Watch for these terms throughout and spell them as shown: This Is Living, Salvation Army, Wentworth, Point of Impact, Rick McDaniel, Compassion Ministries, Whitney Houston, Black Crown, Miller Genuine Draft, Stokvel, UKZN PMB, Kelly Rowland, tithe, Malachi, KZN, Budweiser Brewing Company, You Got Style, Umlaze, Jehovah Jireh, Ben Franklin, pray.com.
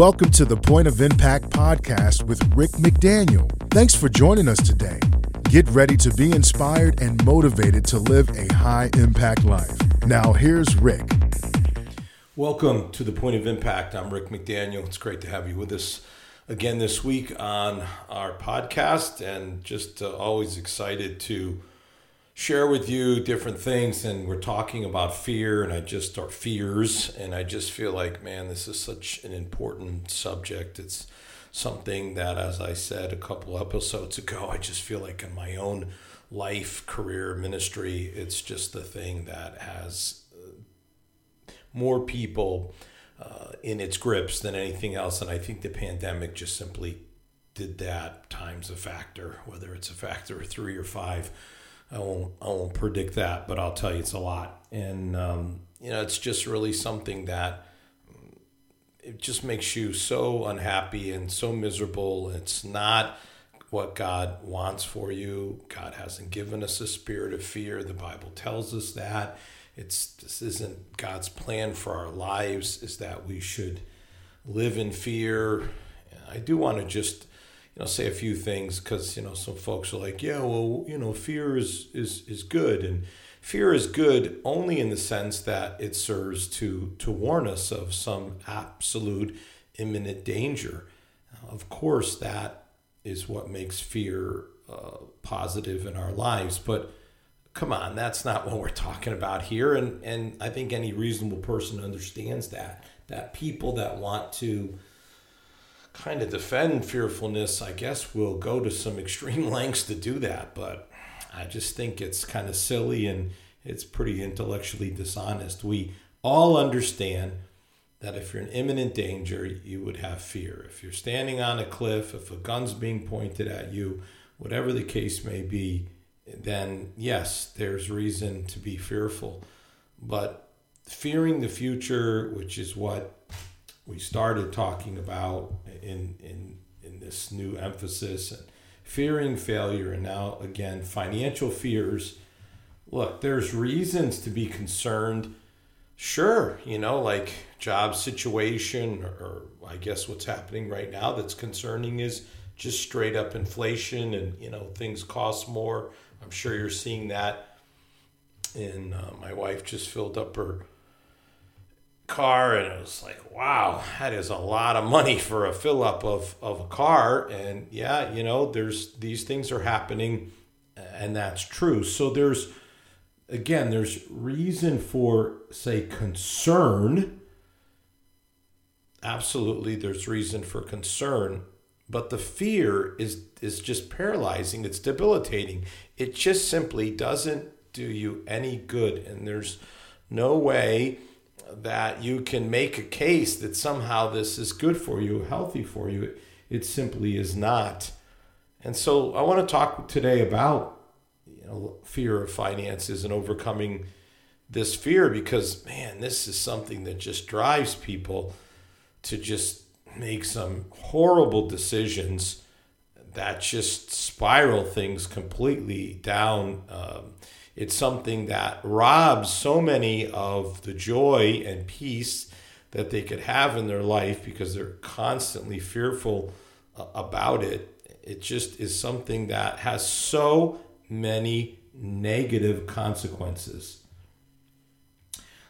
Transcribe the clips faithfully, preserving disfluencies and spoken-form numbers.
Welcome to the Point of Impact podcast with Rick McDaniel. Thanks for joining us today. Get ready to be inspired and motivated to live a high-impact life. Now, here's Rick. Welcome to the Point of Impact. I'm Rick McDaniel. It's great to have you with us again this week on our podcast, and just uh, always excited to share with you different things. And we're talking about fear, and I just our fears, and I just feel like, man, this is such an important subject. It's something that, as I said a couple episodes ago, I just feel like in my own life, career, ministry, it's just the thing that has uh, more people uh, in its grips than anything else. And I think the pandemic just simply did that times a factor, whether it's a factor of three or five. I won't, I won't predict that, but I'll tell you it's a lot. And, um, you know, it's just really something that it just makes you so unhappy and so miserable. It's not what God wants for you. God hasn't given us a spirit of fear. The Bible tells us that. It's this isn't God's plan for our lives, is that we should live in fear. I do want to just, you know, say a few things, because, you know, some folks are like, yeah, well, you know, fear is is is good. And fear is good only in the sense that it serves to to warn us of some absolute imminent danger. Of course, that is what makes fear uh, positive in our lives. But come on, that's not what we're talking about here. And, and I think any reasonable person understands that, that people that want to kind of defend fearfulness, I guess, will go to some extreme lengths to do that. But I just think it's kind of silly, and it's pretty intellectually dishonest. We all understand that if you're in imminent danger, you would have fear. If you're standing on a cliff, if a gun's being pointed at you, whatever the case may be, then yes, there's reason to be fearful. But fearing the future, which is what we started talking about in in in this new emphasis, and fearing failure, and now again financial fears. Look, there's reasons to be concerned, sure, you know, like job situation, or, or I guess what's happening right now that's concerning is just straight up inflation, and, you know, things cost more. I'm sure you're seeing that. And uh, my wife just filled up her car, and it was like, wow, that is a lot of money for a fill up of of a car. And yeah, you know, there's these things are happening, and that's true. So there's, again, there's reason for, say, concern. Absolutely, there's reason for concern, but the fear is is just paralyzing. It's debilitating. It just simply doesn't do you any good, and there's no way that you can make a case that somehow this is good for you, healthy for you. It, it simply is not. And so I want to talk today about, you know, fear of finances and overcoming this fear, because, man, this is something that just drives people to just make some horrible decisions that just spiral things completely down. Um, It's something that robs so many of the joy and peace that they could have in their life, because they're constantly fearful about it. It just is something that has so many negative consequences.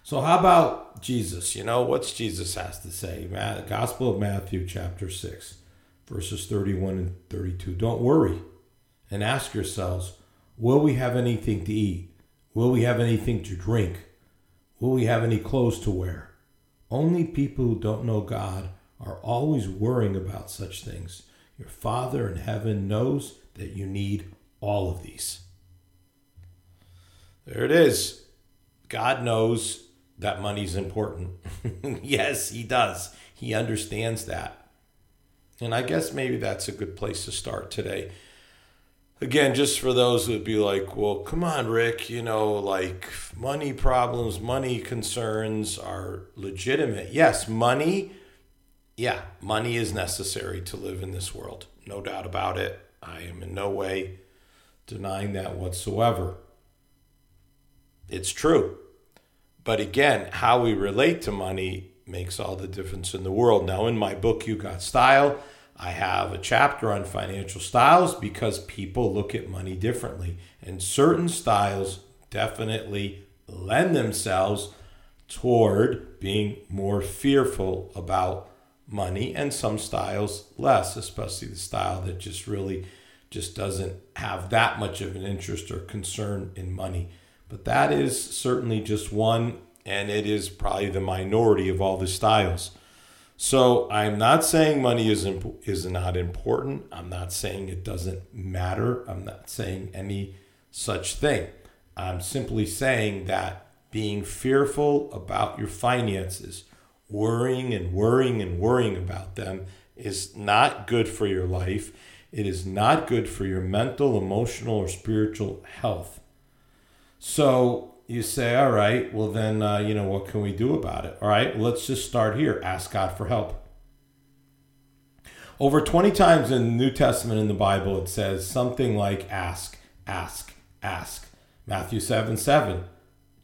So how about Jesus? You know, what's Jesus has to say? The Gospel of Matthew, chapter six, verses thirty-one and thirty-two. Don't worry, and ask yourselves, will we have anything to eat? Will we have anything to drink? Will we have any clothes to wear? Only people who don't know God are always worrying about such things. Your Father in heaven knows that you need all of these. There it is. God knows that money's important. Yes, he does. He understands that. And I guess maybe that's a good place to start today. Again, just for those who would be like, well, come on, Rick, you know, like money problems, money concerns are legitimate. Yes, money, yeah, money is necessary to live in this world. No doubt about it. I am in no way denying that whatsoever. It's true. But again, how we relate to money makes all the difference in the world. Now, in my book, You Got Style, I have a chapter on financial styles because people look at money differently. And certain styles definitely lend themselves toward being more fearful about money, and some styles less, especially the style that just really just doesn't have that much of an interest or concern in money. But that is certainly just one, and it is probably the minority of all the styles. So I'm not saying money is imp- is not important. I'm not saying it doesn't matter. I'm not saying any such thing. I'm simply saying that being fearful about your finances, worrying and worrying and worrying about them, is not good for your life. It is not good for your mental, emotional, or spiritual health. So you say, all right, well then, uh, you know, what can we do about it? All right, let's just start here. Ask God for help. Over twenty times in the New Testament in the Bible, it says something like ask, ask, ask. Matthew seven seven,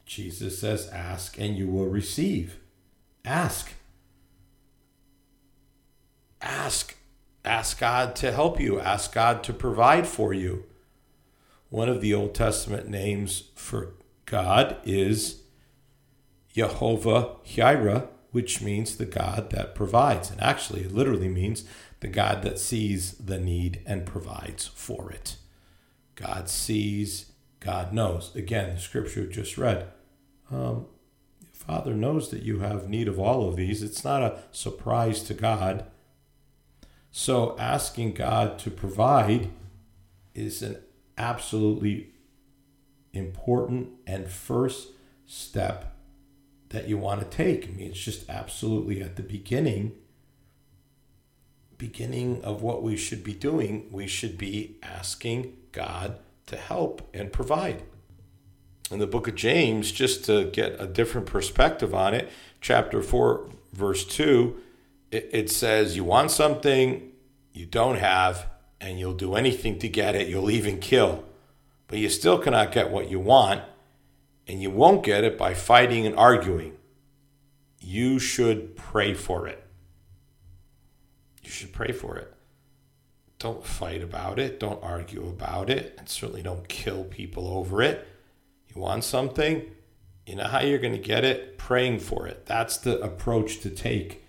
Jesus says, ask and you will receive. Ask. Ask. Ask God to help you. Ask God to provide for you. One of the Old Testament names for God is Jehovah Jireh, which means the God that provides. And actually, it literally means the God that sees the need and provides for it. God sees, God knows. Again, the scripture just read. Um, Father knows that you have need of all of these. It's not a surprise to God. So asking God to provide is an absolutely important and first step that you want to take. I mean, it's just absolutely at the beginning, beginning of what we should be doing. We should be asking God to help and provide. In the book of James, just to get a different perspective on it, chapter four, verse two, it, it says, you want something you don't have, and you'll do anything to get it. You'll even kill. But you still cannot get what you want, and you won't get it by fighting and arguing. You should pray for it. You should pray for it. Don't fight about it. Don't argue about it. And certainly don't kill people over it. You want something, you know how you're going to get it? Praying for it. That's the approach to take.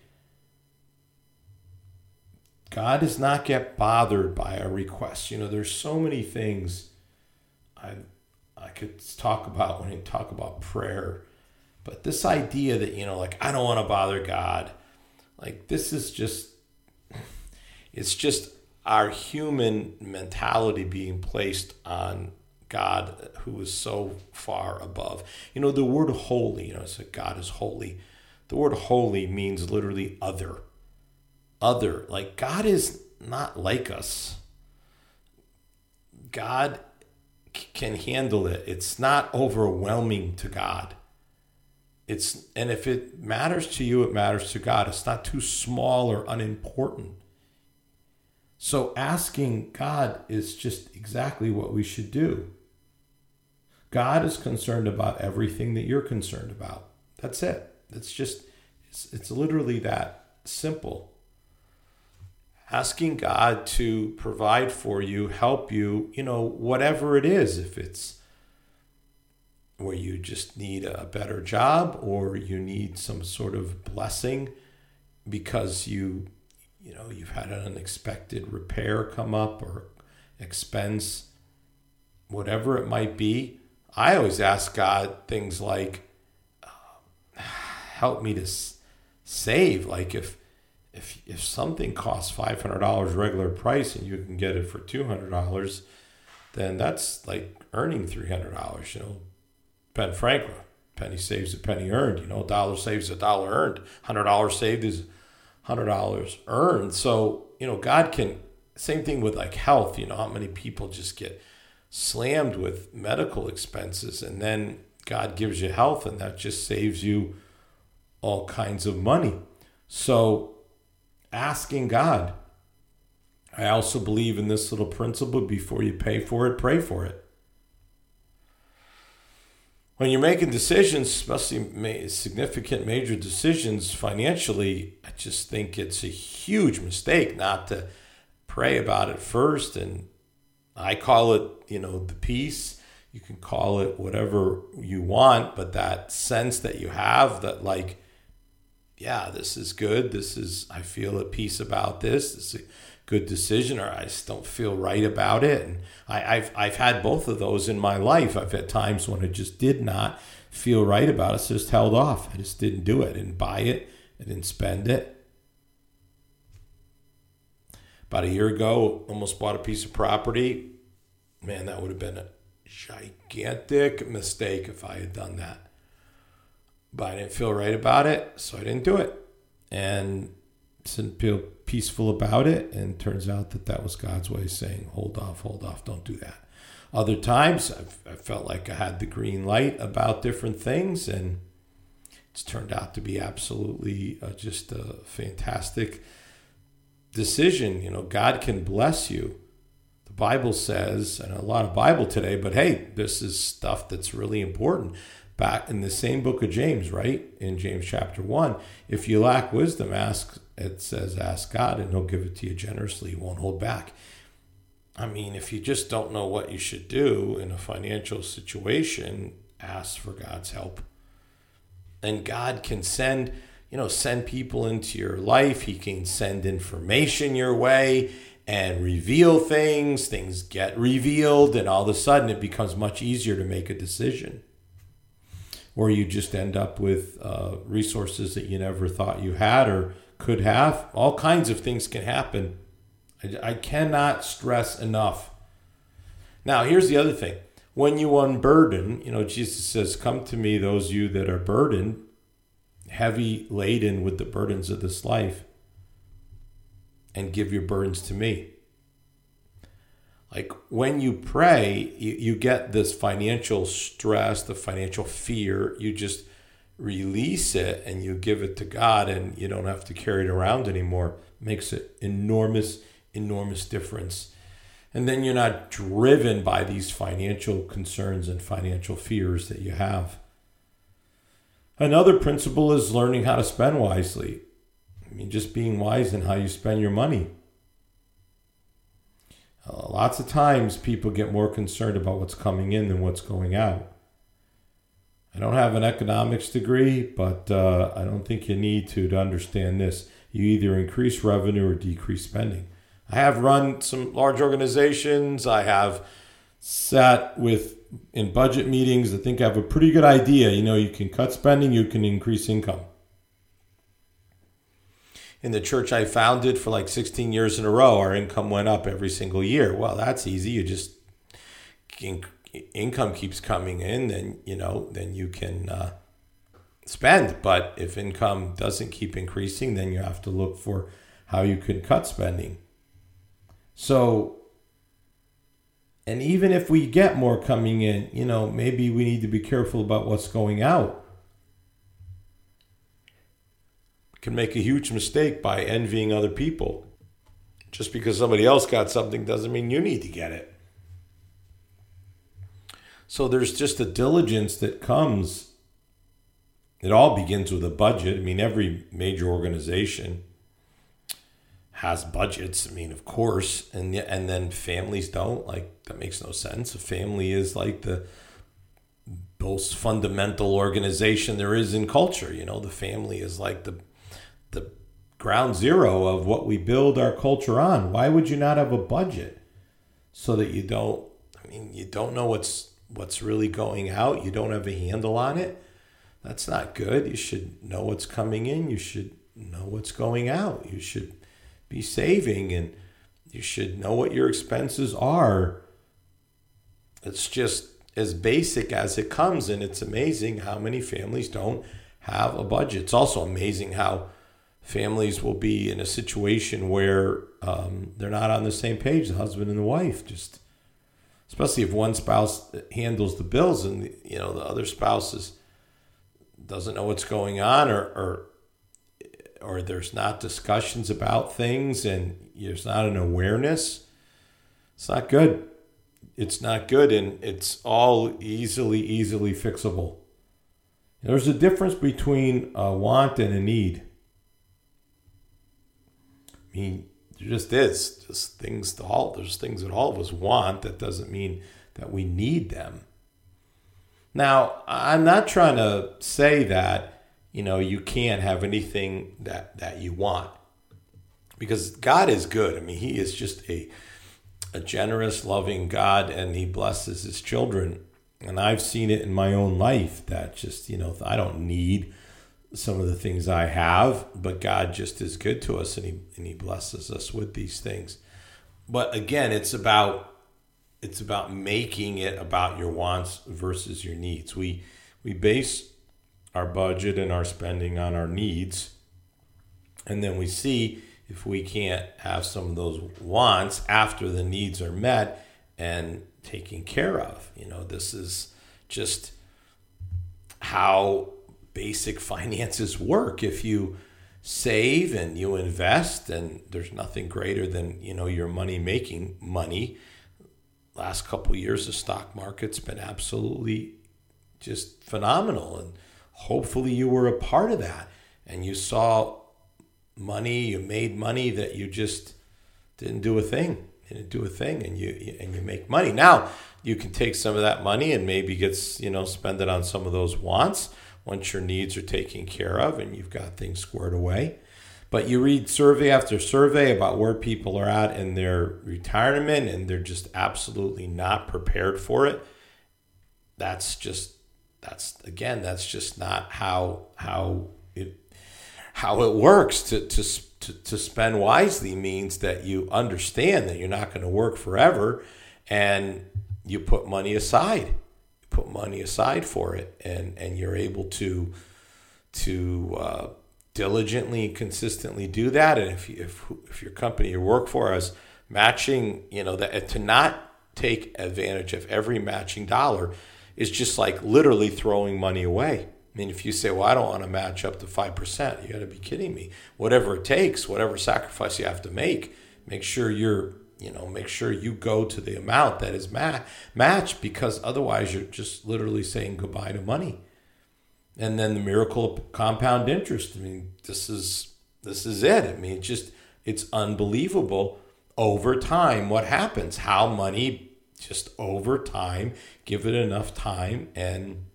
God does not get bothered by our requests. You know, there's so many things I I could talk about when you talk about prayer, but this idea that, you know, like, I don't want to bother God. Like, this is just, it's just our human mentality being placed on God, who is so far above. You know, the word holy, you know, it's like God is holy. The word holy means literally other. Other. Like, God is not like us. God can handle it. It's not overwhelming to God. It's, and if it matters to you, it matters to God. It's not too small or unimportant. So asking God is just exactly what we should do. God is concerned about everything that you're concerned about. That's it. It's just, it's, it's literally that simple. Asking God to provide for you, help you, you know, whatever it is. If it's where you just need a better job, or you need some sort of blessing because you, you know, you've had an unexpected repair come up or expense, whatever it might be. I always ask God things like, uh, help me to s- save. Like if, If, if something costs five hundred dollars regular price and you can get it for two hundred dollars, then that's like earning three hundred dollars, you know. Ben Franklin, penny saves a penny earned, you know, dollar saves a dollar earned, one hundred dollars saved is one hundred dollars earned. So, you know, God can, same thing with like health, you know, how many people just get slammed with medical expenses, and then God gives you health, and that just saves you all kinds of money. So, asking God. I also believe in this little principle: before you pay for it, pray for it. when you're making decisions, especially significant major decisions financially, I just think it's a huge mistake not to pray about it first. And I call it, you know, the peace. You can call it whatever you want, but that sense that you have that, like, yeah, this is good. This is, I feel at peace about this. This is a good decision, or I just don't feel right about it. And I, I've I've had both of those in my life. I've had times when I just did not feel right about it. So I just held off. I just didn't do it. I didn't buy it. I didn't spend it. About a year ago, almost bought a piece of property. Man, that would have been a gigantic mistake if I had done that. But I didn't feel right about it, so I didn't do it. And didn't feel peaceful about it. And it turns out that that was God's way of saying, hold off, hold off, don't do that. Other times, I've, I felt like I had the green light about different things, and it's turned out to be absolutely uh, just a fantastic decision. You know, God can bless you. The Bible says, and a lot of Bible today, but hey, this is stuff that's really important. Back in the same book of James, right? In James chapter one, if you lack wisdom, ask, it says, ask God and he'll give it to you generously. He won't hold back. I mean, if you just don't know what you should do in a financial situation, ask for God's help. And God can send, you know, send people into your life. He can send information your way and reveal things. Things get revealed, and all of a sudden it becomes much easier to make a decision. Or you just end up with uh, resources that you never thought you had or could have. All kinds of things can happen. I, I cannot stress enough. Now, here's the other thing. When you unburden, you know, Jesus says, come to me, those of you that are burdened, heavy laden with the burdens of this life, and give your burdens to me. Like, when you pray, you, you get this financial stress, the financial fear. You just release it and you give it to God, and you don't have to carry it around anymore. Makes an enormous, enormous difference. And then you're not driven by these financial concerns and financial fears that you have. Another principle is learning how to spend wisely. I mean, just being wise in how you spend your money. Uh, lots of times people get more concerned about what's coming in than what's going out. I don't have an economics degree, but uh, I don't think you need to to understand this. You either increase revenue or decrease spending. I have run some large organizations. I have sat with in budget meetings. I think I have a pretty good idea. You know, you can cut spending, you can increase income. In the church I founded for like sixteen years in a row, our income went up every single year. Well, that's easy. You just, in, income keeps coming in, then, you know, then you can uh, spend. But if income doesn't keep increasing, then you have to look for how you can cut spending. So, and even if we get more coming in, you know, maybe we need to be careful about what's going out. Can make a huge mistake by envying other people. Just because somebody else got something doesn't mean you need to get it. So there's just a diligence that comes. It all begins with a budget. I mean, every major organization has budgets. I mean, of course, and and then families don't. Like, that makes no sense. A family is like the most fundamental organization there is in culture. You know, the family is like the the ground zero of what we build our culture on. Why would you not have a budget so that you don't, I mean, you don't know what's, what's really going out. You don't have a handle on it. That's not good. You should know what's coming in. You should know what's going out. You should be saving, and you should know what your expenses are. It's just as basic as it comes. And it's amazing how many families don't have a budget. It's also amazing how families will be in a situation where um, they're not on the same page, the husband and the wife, just especially if one spouse handles the bills and the, you know, the other spouse is, doesn't know what's going on, or, or or there's not discussions about things and there's not an awareness. It's not good. it's not good, and it's all easily, easily fixable. There's a difference between a want and a need. I mean, there just is. Just things to all, there's things that all of us want. That doesn't mean that we need them. Now, I'm not trying to say that, you know, you can't have anything that, that you want. Because God is good. I mean, he is just a, a generous, loving God, and he blesses his children. And I've seen it in my own life that just, you know, I don't need some of the things I have, but God just is good to us, and he, and he blesses us with these things. But again, it's about it's about making it about your wants versus your needs. We we base our budget and our spending on our needs, and then we see if we can't have some of those wants after the needs are met and taken care of. You know, this is just how basic finances work. If you save and you invest, and there's nothing greater than, you know, your money making money. Last couple of years, the stock market's been absolutely just phenomenal. And hopefully you were a part of that, and you saw money, you made money that you just didn't do a thing. And do a thing, and you and you make money. Now you can take some of that money and maybe gets you know spend it on some of those wants once your needs are taken care of and you've got things squared away. But you read survey after survey about where people are at in their retirement, and they're just absolutely not prepared for it. That's just that's again that's just not how how it how it works to to. To, to spend wisely means that you understand that you're not going to work forever, and you put money aside, you put money aside for it, and, and you're able to to uh, diligently and consistently do that. And if you, if if your company you work for is matching, you know that to not take advantage of every matching dollar is just like literally throwing money away. I mean, if you say, well, I don't want to match up to five percent, you got to be kidding me. Whatever it takes, whatever sacrifice you have to make, make sure you're, you know, make sure you go to the amount that is ma- matched, because otherwise you're just literally saying goodbye to money. And then the miracle of compound interest. I mean, this is, this is it. I mean, it's just, it's unbelievable over time what happens, how money just over time, give it enough time, and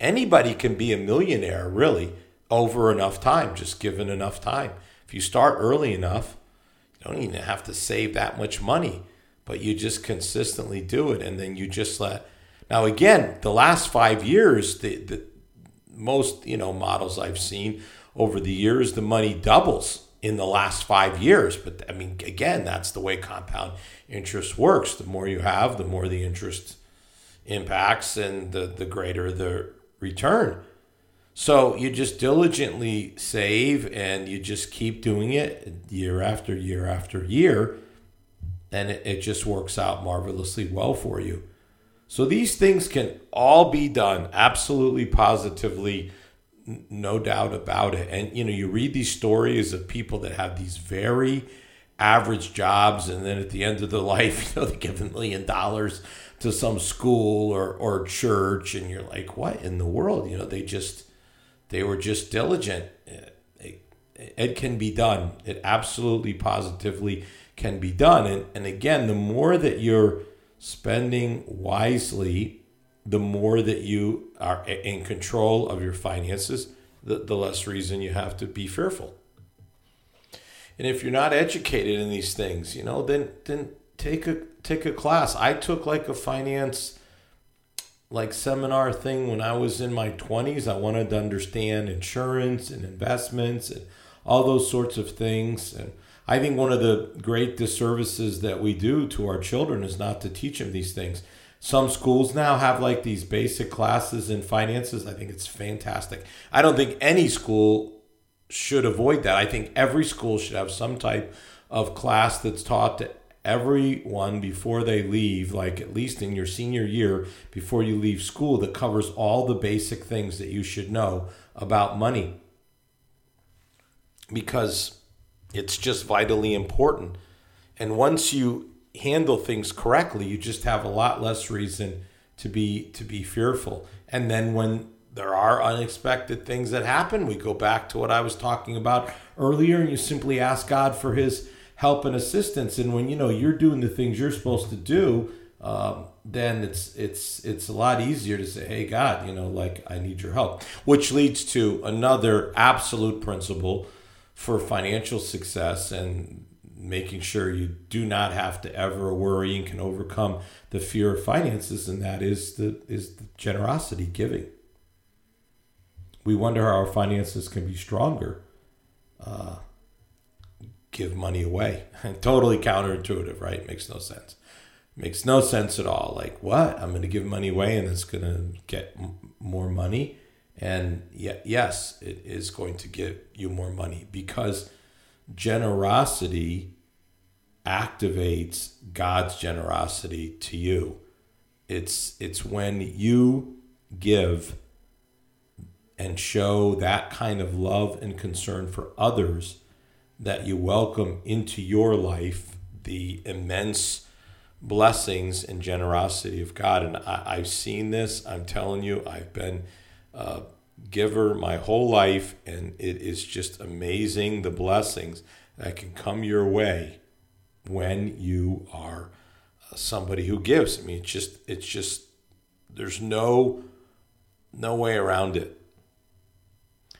anybody can be a millionaire, really, over enough time, just given enough time. If you start early enough, you don't even have to save that much money, but you just consistently do it, and then you just let... Now, again, the last five years, the, the most you know models I've seen over the years, the money doubles in the last five years. But, I mean, again, that's the way compound interest works. The more you have, the more the interest impacts, and the, the greater the return. So you just diligently save, and you just keep doing it year after year after year, and it, it just works out marvelously well for you. So these things can all be done absolutely positively, n- no doubt about it. And you know, you read these stories of people that have these very average jobs, and then at the end of their life, you know, they give a million dollars to some school or, or church, and you're like, what in the world? You know, they just, they were just diligent. It, it, it can be done. It absolutely positively can be done. And, and again, the more that you're spending wisely, the more that you are in control of your finances, the, the less reason you have to be fearful. And if you're not educated in these things, you know, then, then take a, take a class. I took like a finance, like seminar thing when I was in my twenties. I wanted to understand insurance and investments and all those sorts of things. And I think one of the great disservices that we do to our children is not to teach them these things. Some schools now have like these basic classes in finances. I think it's fantastic. I don't think any school should avoid that. I think every school should have some type of class that's taught to everyone before they leave, like at least in your senior year before you leave school, that covers all the basic things that you should know about money, because it's just vitally important. And once you handle things correctly, you just have a lot less reason to be to be fearful. And then when there are unexpected things that happen, we go back to what I was talking about earlier, and you simply ask God for his help and assistance. And when you know you're doing the things you're supposed to do, um, then it's it's it's a lot easier to say, hey, God, you know, like, I need your help. Which leads to another absolute principle for financial success and making sure you do not have to ever worry and can overcome the fear of finances, and that is the is the generosity, giving. We wonder how our finances can be stronger. Uh, give money away. Totally counterintuitive, right? Makes no sense. Makes no sense at all. Like, what? I'm going to give money away and it's going to get m- more money. And yet, yes, it is going to give you more money, because generosity activates God's generosity to you. It's it's when you give and show that kind of love and concern for others that you welcome into your life the immense blessings and generosity of God. And I, I've seen this. I'm telling you, I've been a giver my whole life, and it is just amazing the blessings that can come your way when you are somebody who gives. I mean, it's just, it's just, there's no, no way around it.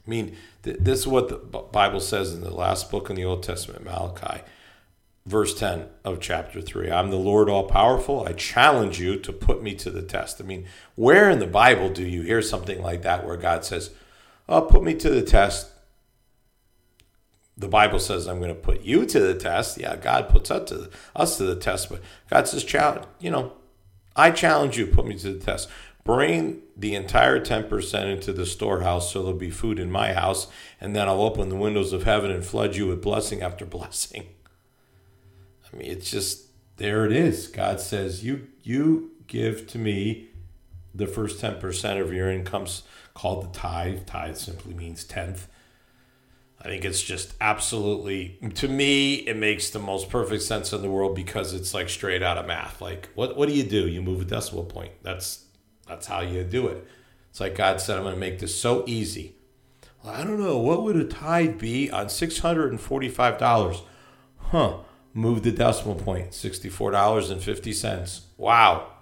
I mean, th- this is what the Bible says in the last book in the Old Testament, Malachi, verse ten of chapter three. I'm the Lord all-powerful. I challenge you to put me to the test. I mean, where in the Bible do you hear something like that where God says, oh, put me to the test? The Bible says, I'm going to put you to the test. Yeah, God puts us to the, us to the test, but God says, challenge, you know, I challenge you, put me to the test. Bring the entire ten percent into the storehouse so there'll be food in my house, and then I'll open the windows of heaven and flood you with blessing after blessing. I mean, it's just, there it is. God says, you you give to me the first ten percent of your income, called the tithe. Tithe simply means tenth. I think it's just absolutely, to me, it makes the most perfect sense in the world, because it's like straight out of math. Like, what, what do you do? You move a decimal point. That's That's how you do it. It's like God said, I'm going to make this so easy. Well, I don't know. What would a tithe be on six hundred forty-five dollars? Huh. Move the decimal point. sixty-four dollars and fifty cents. Wow.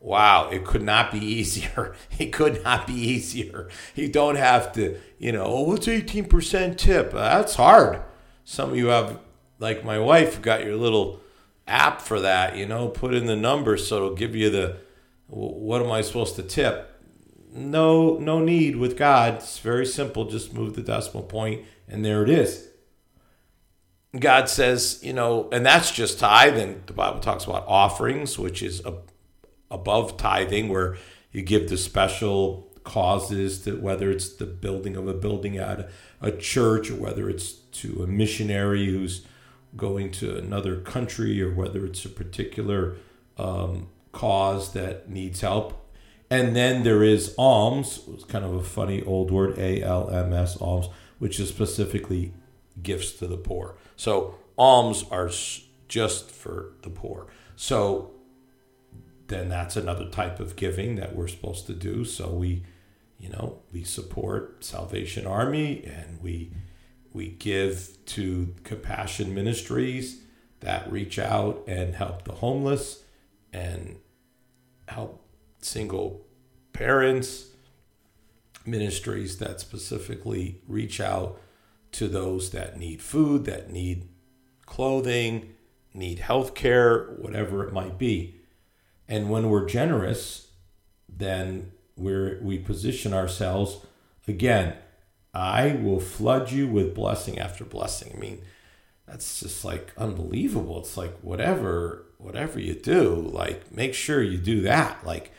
Wow. It could not be easier. It could not be easier. You don't have to, you know, oh, what's eighteen percent tip? That's hard. Some of you have, like my wife, got your little app for that, you know, put in the number so it'll give you the, what am I supposed to tip? No, no need with God. It's very simple. Just move the decimal point, and there it is. God says, you know, and that's just tithe. And the Bible talks about offerings, which is a, above tithing, where you give to special causes, to whether it's the building of a building at a, a church, or whether it's to a missionary who's going to another country, or whether it's a particular um cause that needs help. And then there is alms. It's kind of a funny old word, A L M S, alms, which is specifically gifts to the poor. So alms are just for the poor. So then that's another type of giving that we're supposed to do. So we, you know, we support Salvation Army, and we we give to Compassion Ministries that reach out and help the homeless and help single parents, ministries that specifically reach out to those that need food, that need clothing, need health care, whatever it might be. And when we're generous, then we're, we position ourselves, again, I will flood you with blessing after blessing. I mean, that's just like unbelievable. It's like, whatever whatever you do, like, make sure you do that. Like,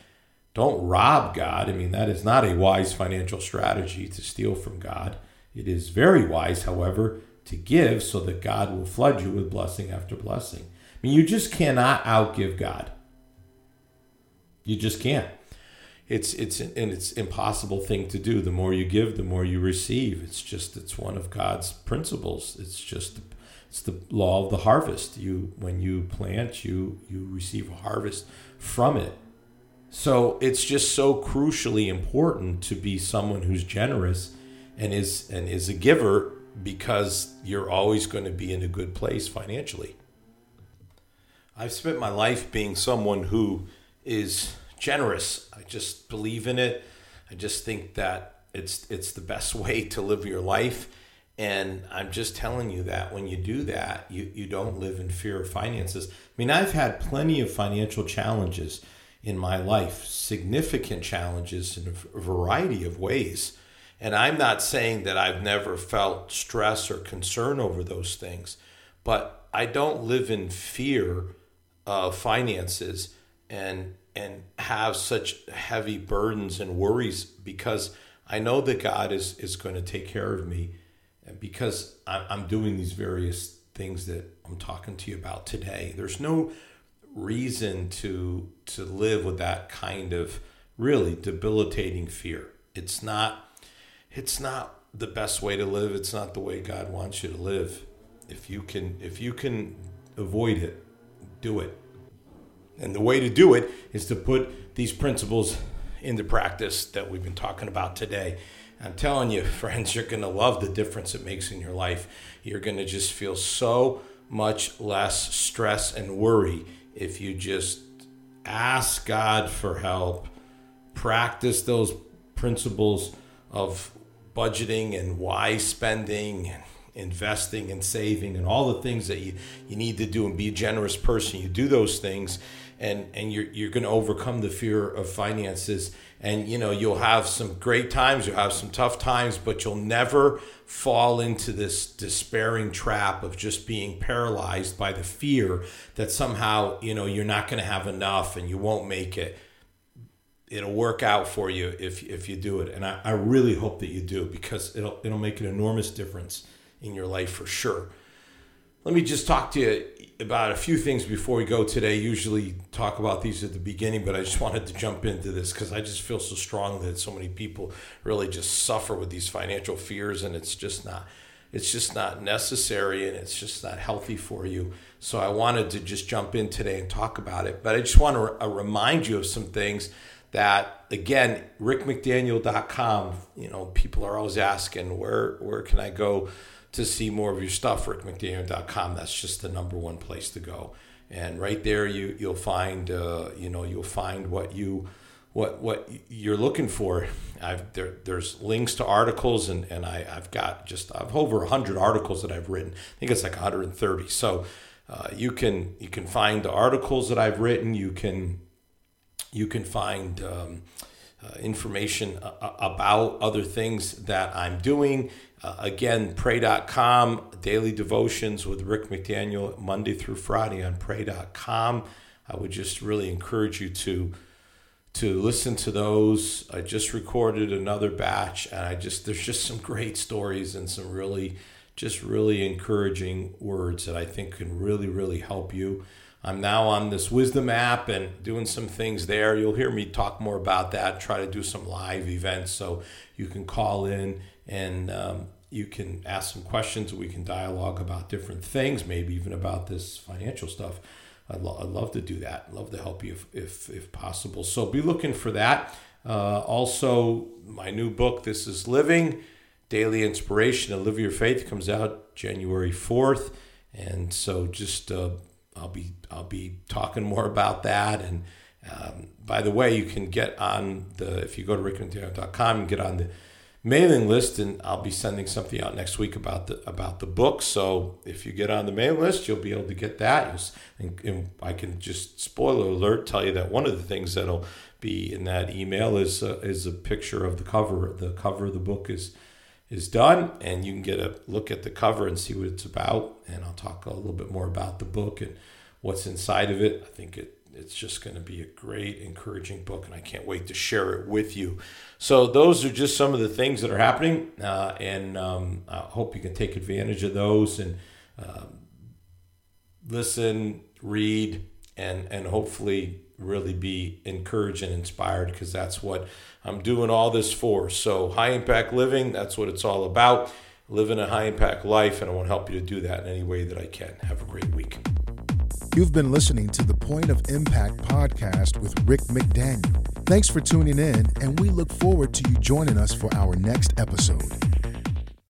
don't rob God. I mean, that is not a wise financial strategy, to steal from God. It is very wise, however, to give so that God will flood you with blessing after blessing. I mean, you just cannot outgive God. You just can't. It's it's an it's impossible thing to do. The more you give, the more you receive. It's just, it's one of God's principles. It's just It's the law of the harvest. You, when you plant, you you receive a harvest from it. So it's just so crucially important to be someone who's generous and is and is a giver, because you're always going to be in a good place financially. I've spent my life being someone who is generous. I just believe in it. I just think that it's it's the best way to live your life. And I'm just telling you that when you do that, you, you don't live in fear of finances. I mean, I've had plenty of financial challenges in my life, significant challenges in a variety of ways. And I'm not saying that I've never felt stress or concern over those things, but I don't live in fear of finances and and have such heavy burdens and worries, because I know that God is, is going to take care of me, and because I'm doing these various things that I'm talking to you about today. There's no reason to to live with that kind of really debilitating fear. It's not it's not the best way to live. It's not the way God wants you to live. If you can if you can avoid it, do it. And the way to do it is to put these principles into practice that we've been talking about today. I'm telling you, friends, you're going to love the difference it makes in your life. You're going to just feel so much less stress and worry if you just ask God for help, practice those principles of budgeting and wise spending, and investing and saving and all the things that you, you need to do, and be a generous person. You do those things, and, and you're you're going to overcome the fear of finances. And, you know, you'll have some great times, you'll have some tough times, but you'll never fall into this despairing trap of just being paralyzed by the fear that somehow, you know, you're not going to have enough and you won't make it. It'll work out for you if if you do it. And I, I really hope that you do, because it'll it'll make an enormous difference in your life for sure. Let me just talk to you about a few things before we go today. Usually talk about these at the beginning, but I just wanted to jump into this because I just feel so strongly that so many people really just suffer with these financial fears, and it's just not, it's just not necessary, and it's just not healthy for you. So I wanted to just jump in today and talk about it. But I just want to remind you of some things that, again, rick mcdaniel dot com. You know, people are always asking, where where can I go to see more of your stuff? rick mcdaniel dot com. That's just the number one place to go, and right there you you'll find uh, you know you'll find what you what what you're looking for. I've there there's links to articles, and and I I've got just I've over one hundred articles that I've written. I think it's like one hundred thirty. So uh, you can you can find the articles that I've written. You can you can find um, uh, information a- about other things that I'm doing. Uh, again, pray dot com, daily devotions with Rick McDaniel, Monday through Friday on pray dot com. I would just really encourage you to to listen to those. I just recorded another batch, and I just there's just some great stories and some really, just really encouraging words that I think can really, really help you. I'm now on this Wisdom app and doing some things there. You'll hear me talk more about that, try to do some live events so you can call in and um, you can ask some questions. We can dialogue about different things, maybe even about this financial stuff. I'd, lo- I'd love to do that. I'd love to help you if, if, if possible. So be looking for that. Uh, also, my new book, This Is Living, Daily Inspiration to Live Your Faith, comes out January fourth. And so just... Uh, I'll be I'll be talking more about that. And um, by the way, you can get on the, if you go to rick mcdaniel dot com and get on the mailing list, and I'll be sending something out next week about the about the book. So if you get on the mailing list, you'll be able to get that. And, and I can just, spoiler alert, tell you that one of the things that'll be in that email is a, is a picture of the cover. The cover of the book is is done, and you can get a look at the cover and see what it's about. And I'll talk a little bit more about the book and what's inside of it. I think it it's just going to be a great, encouraging book, and I can't wait to share it with you. So those are just some of the things that are happening, uh, and um, I hope you can take advantage of those and um, listen, read, and and hopefully really be encouraged and inspired, because that's what I'm doing all this for. So high impact living, that's what it's all about. living a high-impact life, and I want to help you to do that in any way that I can. Have a great week. You've been listening to the Point of Impact podcast with Rick McDaniel. Thanks for tuning in, and we look forward to you joining us for our next episode.